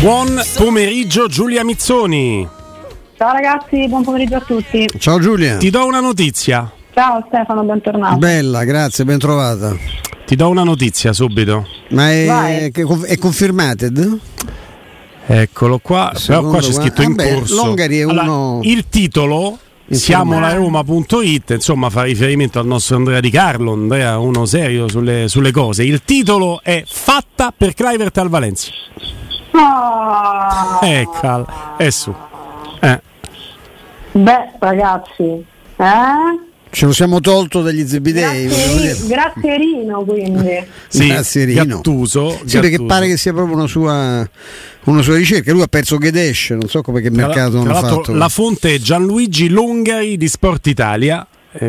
Buon pomeriggio Giulia Mizzoni. Ciao ragazzi, buon pomeriggio a tutti. Ciao Giulia. Ti do una notizia. Ciao Stefano, bentornato. Bella, grazie, ben trovata. Ti do una notizia subito. Ma è confirmated? Eccolo qua. Secondo, però qua c'è scritto in corso. Longari è uno... allora, il titolo siamo la Roma.it, insomma fa riferimento al nostro Andrea Di Carlo, Andrea uno serio sulle cose. Il titolo è fatta per Kluivert al Valencia. Oh. È su. Beh, ragazzi, ce lo siamo tolto dagli zebidei. Grazzerino quindi. Sì, Gattuso. Sì, perché pare che sia proprio una sua ricerca. Lui ha perso Guedes, non so come che mercato non ha fatto. La fonte è Gianluigi Longari di Sportitalia.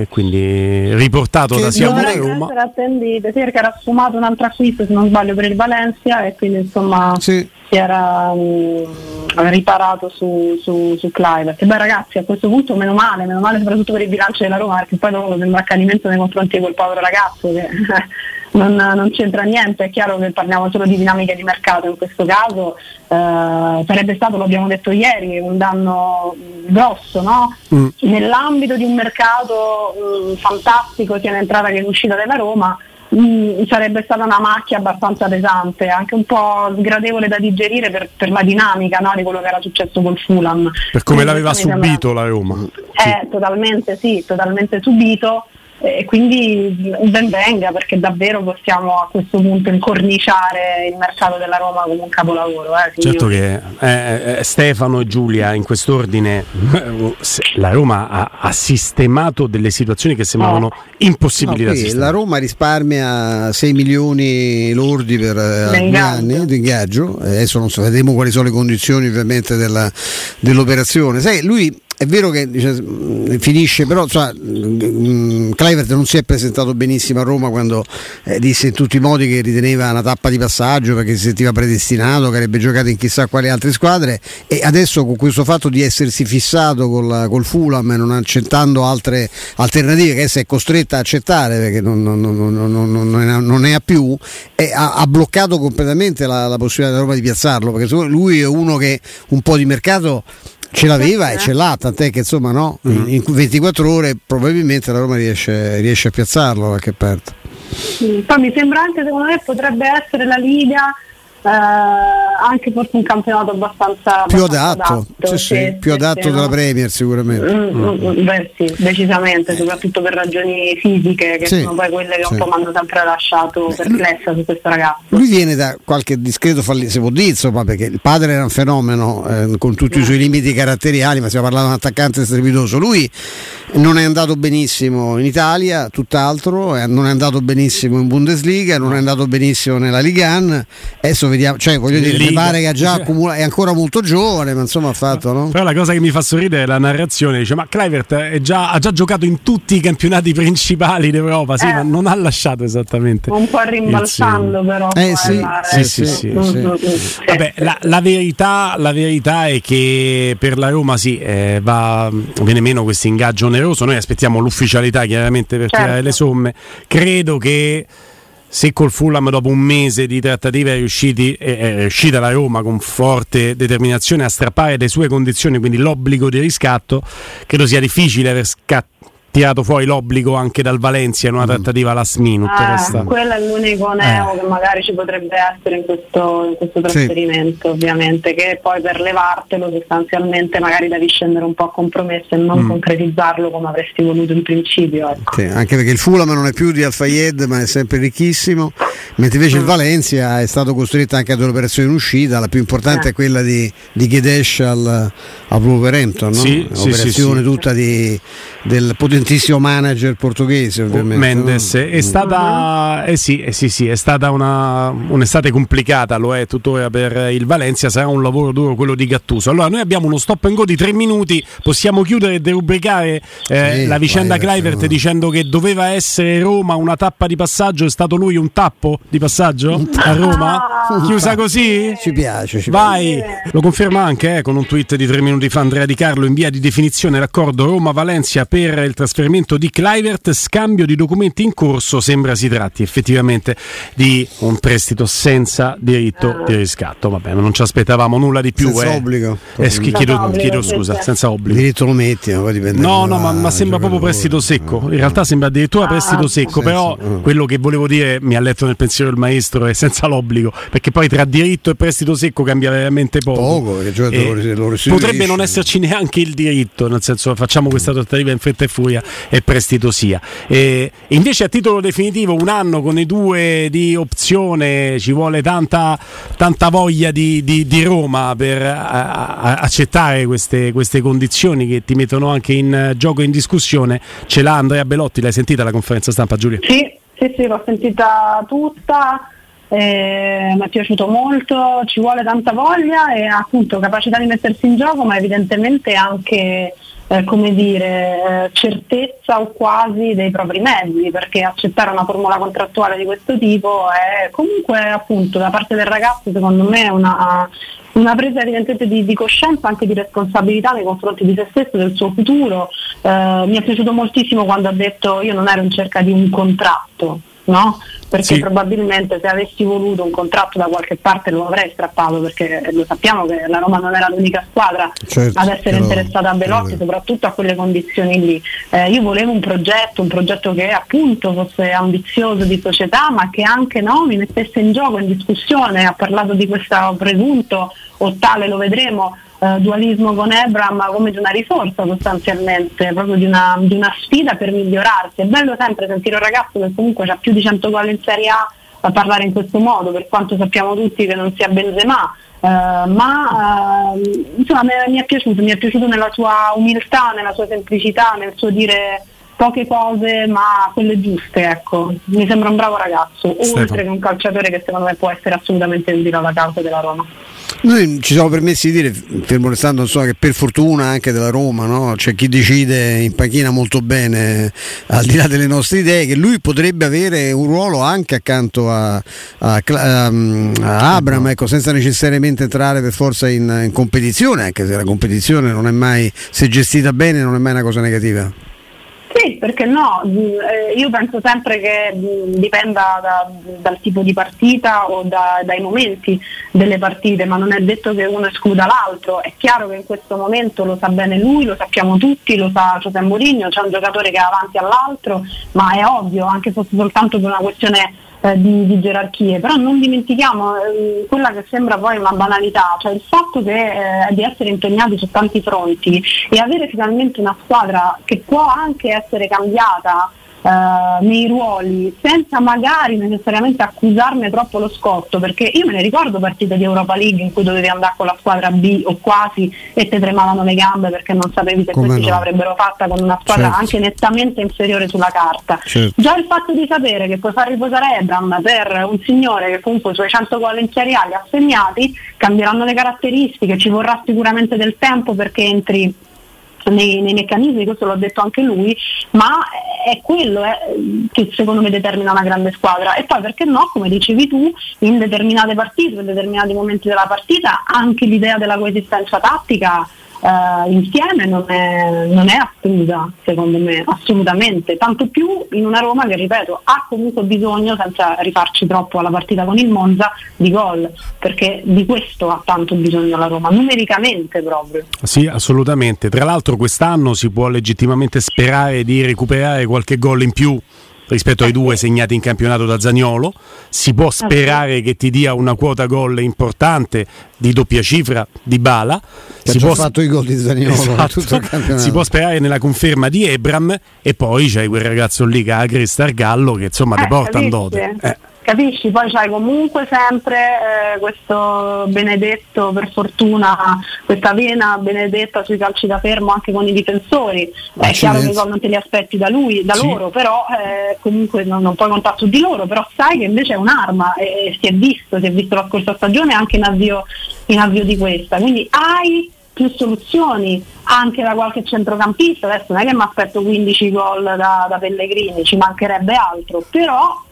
Quindi riportato che da Siamo a Roma. Attendite, sì, perché era sfumato un altro acquisto, se non sbaglio, per il Valencia e quindi insomma si era riparato su Kluivert. Beh ragazzi, a questo punto meno male soprattutto per il bilancio della Roma, perché poi dopo sembra accanimento nei confronti di quel povero ragazzo che non c'entra niente. È chiaro che parliamo solo di dinamiche di mercato in questo caso. Sarebbe stato, lo abbiamo detto ieri, un danno grosso, no? Nell'ambito di un mercato fantastico sia in entrata che in uscita della Roma, sarebbe stata una macchia abbastanza pesante, anche un po' sgradevole da digerire per la dinamica, no? Di quello che era successo col Fulham, per come l'aveva subito la Roma. Totalmente subito. E quindi ben venga, perché davvero possiamo a questo punto incorniciare il mercato della Roma come un capolavoro. Certo che Stefano e Giulia, in quest'ordine, la Roma ha sistemato delle situazioni che sembravano impossibili da sistemare. La Roma risparmia 6 milioni lordi per alcuni anni di ingaggio. Adesso non so, vedremo quali sono le condizioni ovviamente dell'operazione. Sai, lui è vero che finisce, però Kluivert non si è presentato benissimo a Roma quando disse in tutti i modi che riteneva una tappa di passaggio perché si sentiva predestinato, che avrebbe giocato in chissà quali altre squadre, e adesso con questo fatto di essersi fissato col Fulham, non accettando altre alternative che è costretta a accettare perché non ne ha più, e ha bloccato completamente la possibilità della Roma di piazzarlo, perché lui è uno che un po' di mercato ce l'aveva e ce l'ha, tant'è che insomma in 24 ore probabilmente la Roma riesce a piazzarlo da qualche parte. Poi mi sembra anche, secondo me potrebbe essere la Liga, anche forse un campionato abbastanza più adatto. Più adatto della Premier sicuramente. Beh sì, decisamente, soprattutto per ragioni fisiche che sono poi quelle che un po' mi hanno sempre lasciato perplessa su questo ragazzo. Lui viene da qualche discreto se può dire, insomma, perché il padre era un fenomeno con tutti i suoi limiti caratteriali, ma stiamo parlando di un attaccante strepitoso. Lui non è andato benissimo in Italia, tutt'altro, non è andato benissimo in Bundesliga, non è andato benissimo nella Liga 1. Adesso vediamo, mi pare che già è ancora molto giovane, ma insomma ha fatto, no? Però la cosa che mi fa sorridere è la narrazione, dice: ma Kluivert ha già giocato in tutti i campionati principali d'Europa, sì, ma non ha lasciato esattamente. Un po' rimbalzando però. Sì. Vabbè, la verità è che per la Roma viene meno questo ingaggio oneroso. Noi aspettiamo l'ufficialità chiaramente per tirare le somme. Credo che se col Fulham dopo un mese di trattative è riuscita la Roma con forte determinazione a strappare le sue condizioni, quindi l'obbligo di riscatto, credo sia difficile aver tirato fuori l'obbligo anche dal Valencia in una trattativa last minute. Quello è l'unico neo che magari ci potrebbe essere in questo trasferimento, ovviamente, che poi per levartelo sostanzialmente magari devi scendere un po' a compromesso e non concretizzarlo come avresti voluto in principio, ecco. Sì, anche perché il Fulham non è più di Al Fayed, ma è sempre ricchissimo, mentre invece il Valencia è stato costretto anche ad un'operazione in uscita, la più importante è quella di Guedes al Wolverhampton, no? Operazione tutta del potentissimo manager portoghese, ovviamente. Mendes è stata un'estate complicata, lo è tuttora per il Valencia, sarà un lavoro duro quello di Gattuso. Allora noi abbiamo uno stop and go di 3 minuti, possiamo chiudere e derubricare la vicenda Kluivert dicendo che doveva essere Roma una tappa di passaggio, è stato lui un tappo di passaggio a Roma? Chiusa così? Ci piace. Lo conferma anche con un tweet di 3 minuti fa Andrea Di Carlo: in via di definizione l'accordo Roma-Valencia per il trasferimento di Kluivert, scambio di documenti in corso, sembra si tratti effettivamente di un prestito senza diritto di riscatto. Vabbè, non ci aspettavamo nulla di più. Senza obbligo. Chiedo scusa, senza obbligo. Il diritto lo metti, poi dipende. No, ma sembra proprio prestito secco. In realtà sembra addirittura prestito secco, però quello che volevo dire, mi ha letto nel pensiero il maestro, è senza l'obbligo, perché poi tra diritto e prestito secco cambia veramente poco perché potrebbe non esserci neanche il diritto, nel senso facciamo questa trattativa in fretta e furia e prestito sia. E invece a titolo definitivo un anno con i due di opzione, ci vuole tanta voglia di Roma per accettare queste condizioni che ti mettono anche in gioco e in discussione. Ce l'ha Andrea Belotti, l'hai sentita la conferenza stampa, Giulia? Sì, l'ho sentita tutta. Mi è piaciuto molto, ci vuole tanta voglia e appunto capacità di mettersi in gioco, ma evidentemente anche certezza o quasi dei propri mezzi, perché accettare una formula contrattuale di questo tipo è comunque appunto da parte del ragazzo, secondo me, una presa evidentemente di coscienza, anche di responsabilità nei confronti di se stesso, del suo futuro. Mi è piaciuto moltissimo quando ha detto io non ero in cerca di un contratto, no? Perché probabilmente se avessi voluto un contratto da qualche parte lo avrei strappato, perché lo sappiamo che la Roma non era l'unica squadra ad essere interessata a Belotti, soprattutto a quelle condizioni lì. Io volevo un progetto che appunto fosse ambizioso di società, ma che anche mi mettesse in gioco, in discussione. Ha parlato di questo presunto, o tale lo vedremo, dualismo con Ebra, ma come di una risorsa sostanzialmente, proprio di una sfida per migliorarsi. È bello sempre sentire un ragazzo che comunque ha più di 100 gol in Serie A a parlare in questo modo, per quanto sappiamo tutti che non sia Benzema, insomma mi è piaciuto nella sua umiltà, nella sua semplicità, nel suo dire poche cose ma quelle giuste, ecco. Mi sembra un bravo ragazzo, oltre che un calciatore che secondo me può essere assolutamente utile alla causa della Roma. Noi ci siamo permessi di dire, fermo restando che per fortuna anche della Roma, no? C'è chi decide in panchina molto bene, al di là delle nostre idee, che lui potrebbe avere un ruolo anche accanto a Abraham, ecco, senza necessariamente entrare per forza in competizione, anche se la competizione non è mai, se gestita bene, non è mai una cosa negativa. Sì, perché no? Io penso sempre che dipenda dal tipo di partita o dai momenti delle partite, ma non è detto che uno escluda l'altro. È chiaro che in questo momento lo sa bene lui, lo sappiamo tutti, lo sa José Mourinho, c'è un giocatore che è avanti all'altro, ma è ovvio, anche fosse soltanto per una questione di gerarchie. Però non dimentichiamo quella che sembra poi una banalità, cioè il fatto che di essere impegnati su tanti fronti e avere finalmente una squadra che può anche essere cambiata nei ruoli senza magari necessariamente accusarne troppo lo scotto, perché io me ne ricordo partite di Europa League in cui dovevi andare con la squadra B o quasi e te tremavano le gambe perché non sapevi se ce l'avrebbero fatta con una squadra anche nettamente inferiore sulla carta. Già il fatto di sapere che puoi far riposare Abraham per un signore che comunque i suoi 100 gol in Serie A li ha segnati, cambieranno le caratteristiche, ci vorrà sicuramente del tempo perché entri nei meccanismi, questo l'ho detto anche lui, ma è quello che secondo me determina una grande squadra. E poi perché no, come dicevi tu, in determinate partite, in determinati momenti della partita, anche l'idea della coesistenza tattica insieme non è assurda, secondo me, assolutamente, tanto più in una Roma che, ripeto, ha comunque bisogno, senza rifarci troppo alla partita con il Monza, di gol, perché di questo ha tanto bisogno la Roma, numericamente proprio. Sì, assolutamente, tra l'altro quest'anno si può legittimamente sperare di recuperare qualche gol in più rispetto ai due segnati in campionato da Zaniolo, si può sperare che ti dia una quota gol importante di doppia cifra Dybala, fatto i gol di Zaniolo, tutto il campionato. Si può sperare nella conferma di Ebram e poi c'hai quel ragazzo lì Cagri Stargallo che insomma ti porta in dote. Capisci? Poi c'hai comunque sempre questo benedetto, per fortuna, questa vena benedetta sui calci da fermo anche con i difensori. È chiaro che non te li aspetti da lui, da loro, però comunque non puoi contare su di loro, però sai che invece è un'arma e si è visto la scorsa stagione anche in avvio di questa. Quindi hai più soluzioni anche da qualche centrocampista, adesso non è che mi aspetto 15 gol da Pellegrini, ci mancherebbe altro, però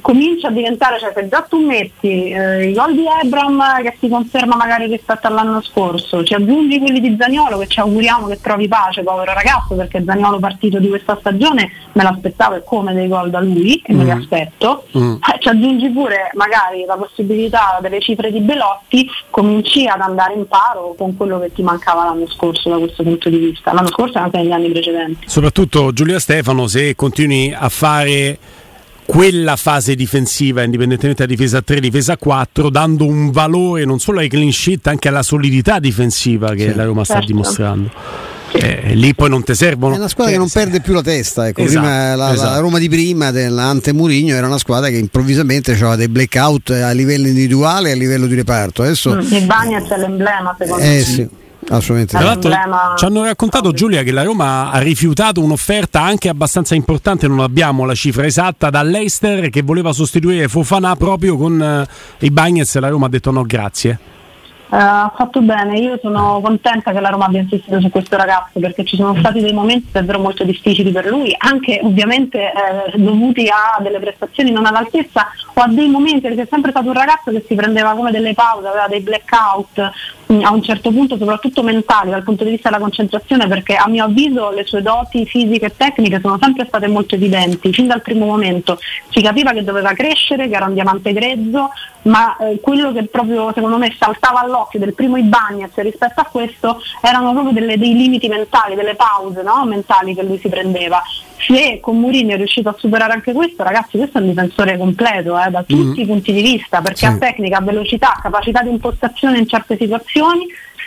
comincia a diventare, cioè se già tu metti i gol di Abraham che si conferma magari rispetto all'anno scorso, ci aggiungi quelli di Zaniolo che ci auguriamo che trovi pace, povero ragazzo, perché Zaniolo partito di questa stagione me l'aspettavo e come dei gol da lui e me li aspetto, ci aggiungi pure magari la possibilità delle cifre di Belotti, cominci ad andare in paro con quello che ti mancava l'anno scorso da questo punto di vista, l'anno scorso e anche negli anni precedenti. Soprattutto Giulia Stefano, se continui a fare quella fase difensiva, indipendentemente da difesa 3, difesa 4, dando un valore non solo ai clean sheet, anche alla solidità difensiva che la Roma sta dimostrando. Lì poi non te servono. È una squadra che non perde più la testa, ecco. Esatto, prima la Roma di prima ante Mourinho era una squadra che improvvisamente aveva dei blackout a livello individuale e a livello di reparto. Adesso Ibanez è l'emblema, secondo me. Sì. Assolutamente. Tra l'altro ci hanno raccontato, Giulia, che la Roma ha rifiutato un'offerta anche abbastanza importante, non abbiamo la cifra esatta, da Leicester che voleva sostituire Fofana proprio con Ibanez, e la Roma ha detto no grazie. Ha fatto bene, io sono contenta che la Roma abbia insistito su questo ragazzo, perché ci sono stati dei momenti davvero molto difficili per lui, anche ovviamente dovuti a delle prestazioni non all'altezza o a dei momenti, perché è sempre stato un ragazzo che si prendeva come delle pause, aveva dei blackout a un certo punto, soprattutto mentali, dal punto di vista della concentrazione, perché a mio avviso le sue doti fisiche e tecniche sono sempre state molto evidenti, fin dal primo momento si capiva che doveva crescere, che era un diamante grezzo, ma quello che proprio secondo me saltava all'occhio del primo Ibanez rispetto a questo erano proprio dei limiti mentali, delle pause, no? Mentali che lui si prendeva. Se con Murini è riuscito a superare anche questo, ragazzi, questo è un difensore completo da tutti i punti di vista, perché ha tecnica, velocità, capacità di impostazione in certe situazioni,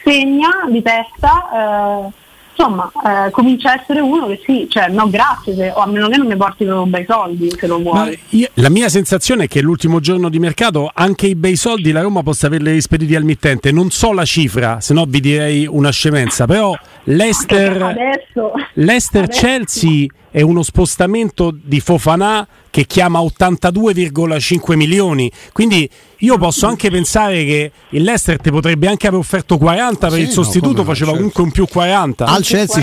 segna di testa, insomma comincia a essere uno che sì, cioè no grazie, o a meno che non mi porti proprio bei soldi se lo vuoi. La mia sensazione è che l'ultimo giorno di mercato anche i bei soldi la Roma possa averli spediti al mittente, non so la cifra, se no vi direi una scemenza, però Leicester Chelsea è uno spostamento di Fofana che chiama 82,5 milioni, quindi io posso anche pensare che il Leicester te potrebbe anche aver offerto 40 per il sostituto, faceva comunque un più 40 al Chelsea,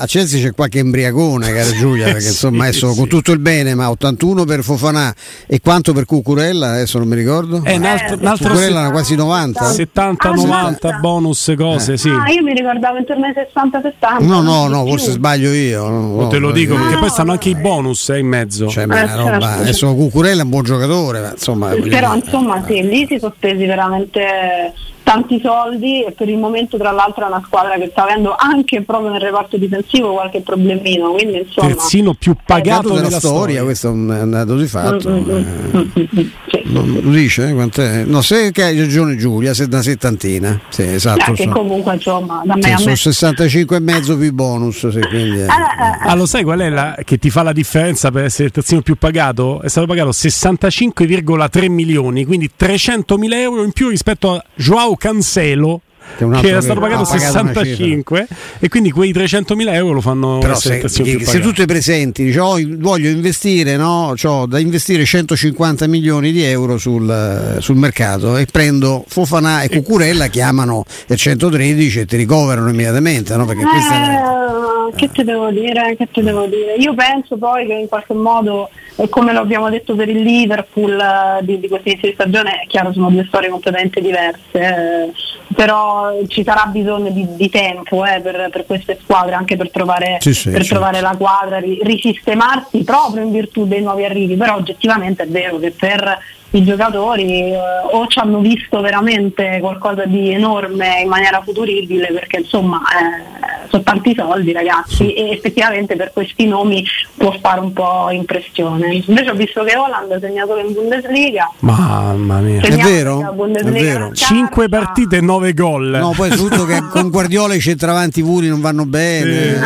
a Chelsea c'è qualche embriagone, cara Giulia, perché insomma adesso con tutto il bene, ma 81 per Fofana e quanto per Cucurella adesso non mi ricordo, Cucurella era quasi 90, 70-90 bonus cose. Io mi ricordavo intorno ai 60-70. No, forse sbaglio io, non te lo dico, perché poi stanno anche i bonus in mezzo, cioè, roba. Adesso Cucurella è un buon giocatore, ma insomma, però insomma sì, lì si sono spesi veramente tanti soldi, e per il momento tra l'altro è una squadra che sta avendo anche proprio nel reparto difensivo qualche problemino, quindi insomma terzino più pagato della storia. Questo è un dato di fatto. Lo dice quant'è? No, se hai ragione Giulia, se una settantina, sì, esatto, che comunque insomma da me sono 65 e mezzo più bonus, quindi lo sai qual è la che ti fa la differenza per essere il terzino più pagato? È stato pagato 65,3 milioni, quindi 300.000 euro in più rispetto a Joao Cancelo, che era stato pagato 65, e quindi quei 300.000 euro lo fanno. Però se tu ti presenti, voglio investire, da investire 150 milioni di euro sul mercato, e prendo Fofana e Cucurella, chiamano il 113 e ti ricoverano immediatamente, perché questa Che te devo dire? Io penso poi che in qualche modo, come lo abbiamo detto per il Liverpool di questo inizio di stagione, è chiaro sono due storie completamente diverse, però ci sarà bisogno di tempo per queste squadre, anche per trovare, trovare la quadra, risistemarsi proprio in virtù dei nuovi arrivi, però oggettivamente è vero che per i giocatori o ci hanno visto veramente qualcosa di enorme in maniera futuribile, perché insomma sono tanti soldi, ragazzi, e effettivamente per questi nomi può fare un po' impressione. Invece ho visto che Haaland ha segnato in Bundesliga, mamma mia, è vero. 5 partite e 9 gol, poi tutto che con Guardiola i centravanti puri non vanno bene,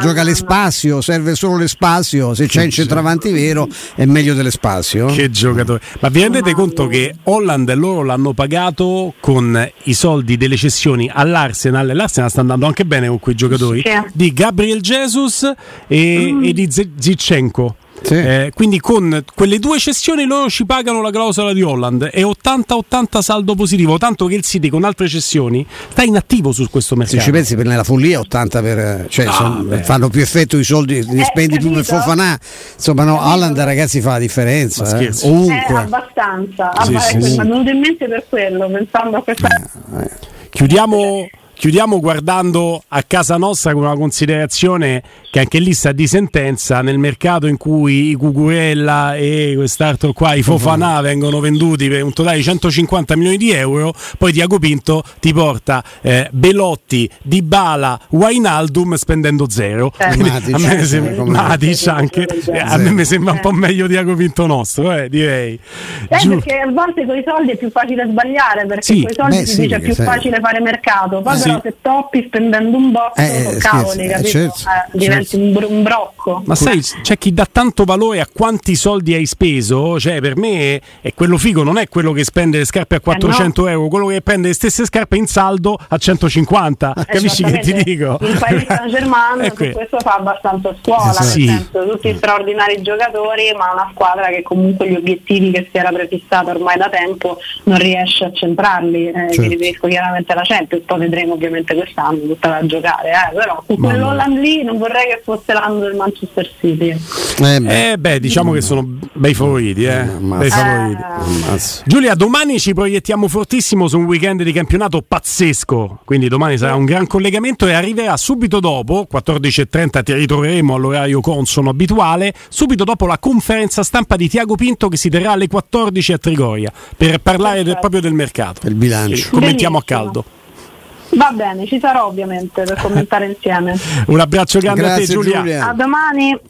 gioca l'espazio, serve solo l'espazio, se c'è il centravanti vero è meglio dell'espazio, che giocatore. Ma vi rendete conto che Haaland loro l'hanno pagato con i soldi delle cessioni all'Arsenal, e l'Arsenal sta andando anche bene con quei giocatori, di Gabriel Jesus e di Zinchenko. sì. Quindi con quelle due cessioni loro ci pagano la clausola di Haaland e 80-80 saldo positivo, tanto che il City con altre cessioni sta inattivo su questo mercato. Se ci pensi, per nella follia 80 per, cioè, ah, sono, fanno più effetto i soldi, li spendi più per Fofana, insomma, no, Haaland, ragazzi, fa la differenza, ovunque. Abbastanza, sì, sì. Ma non in mente per quello, pensando a questa Chiudiamo guardando a casa nostra con una considerazione che anche lì sta di sentenza, nel mercato in cui i Cucurella e quest'altro qua, i Fofana, vengono venduti per un totale di 150 milioni di euro, poi Diego Pinto ti porta Belotti, Dybala, Wijnaldum spendendo zero. Matic anche, a me mi sembra un po' meglio Diego Pinto nostro, direi. Perché a volte con i soldi è più facile sbagliare, perché con i soldi dice è più facile fare mercato, poi però se toppi spendendo un botto, cavoli, capito? Certo. Diventi un brocco. Ma sai, c'è chi dà tanto valore a quanti soldi hai speso, cioè per me è quello figo, non è quello che spende le scarpe a 400 euro, quello che prende le stesse scarpe in saldo a 150, capisci che ti dico? Il Paris Saint-Germain su questo fa abbastanza scuola, nel senso, tutti straordinari giocatori, ma una squadra che comunque gli obiettivi che si era prefissata ormai da tempo non riesce a centrarli, mi riferisco chiaramente alla Champions, poi vedremo ovviamente quest'anno tutta da giocare, però su quell'Holland lì non vorrei che fosse l'anno del Manchester City. Diciamo che sono bei favoriti, Giulia, domani ci proiettiamo fortissimo su un weekend di campionato pazzesco, quindi domani sarà un gran collegamento e arriverà subito dopo 14.30, ti ritroveremo all'orario consono abituale, subito dopo la conferenza stampa di Tiago Pinto che si terrà alle 14 a Trigoria per parlare proprio del mercato, il bilancio, commentiamo a caldo. Va bene, ci sarò ovviamente per commentare insieme. Un abbraccio grande. Grazie a te, Giulia. Giulia. A domani.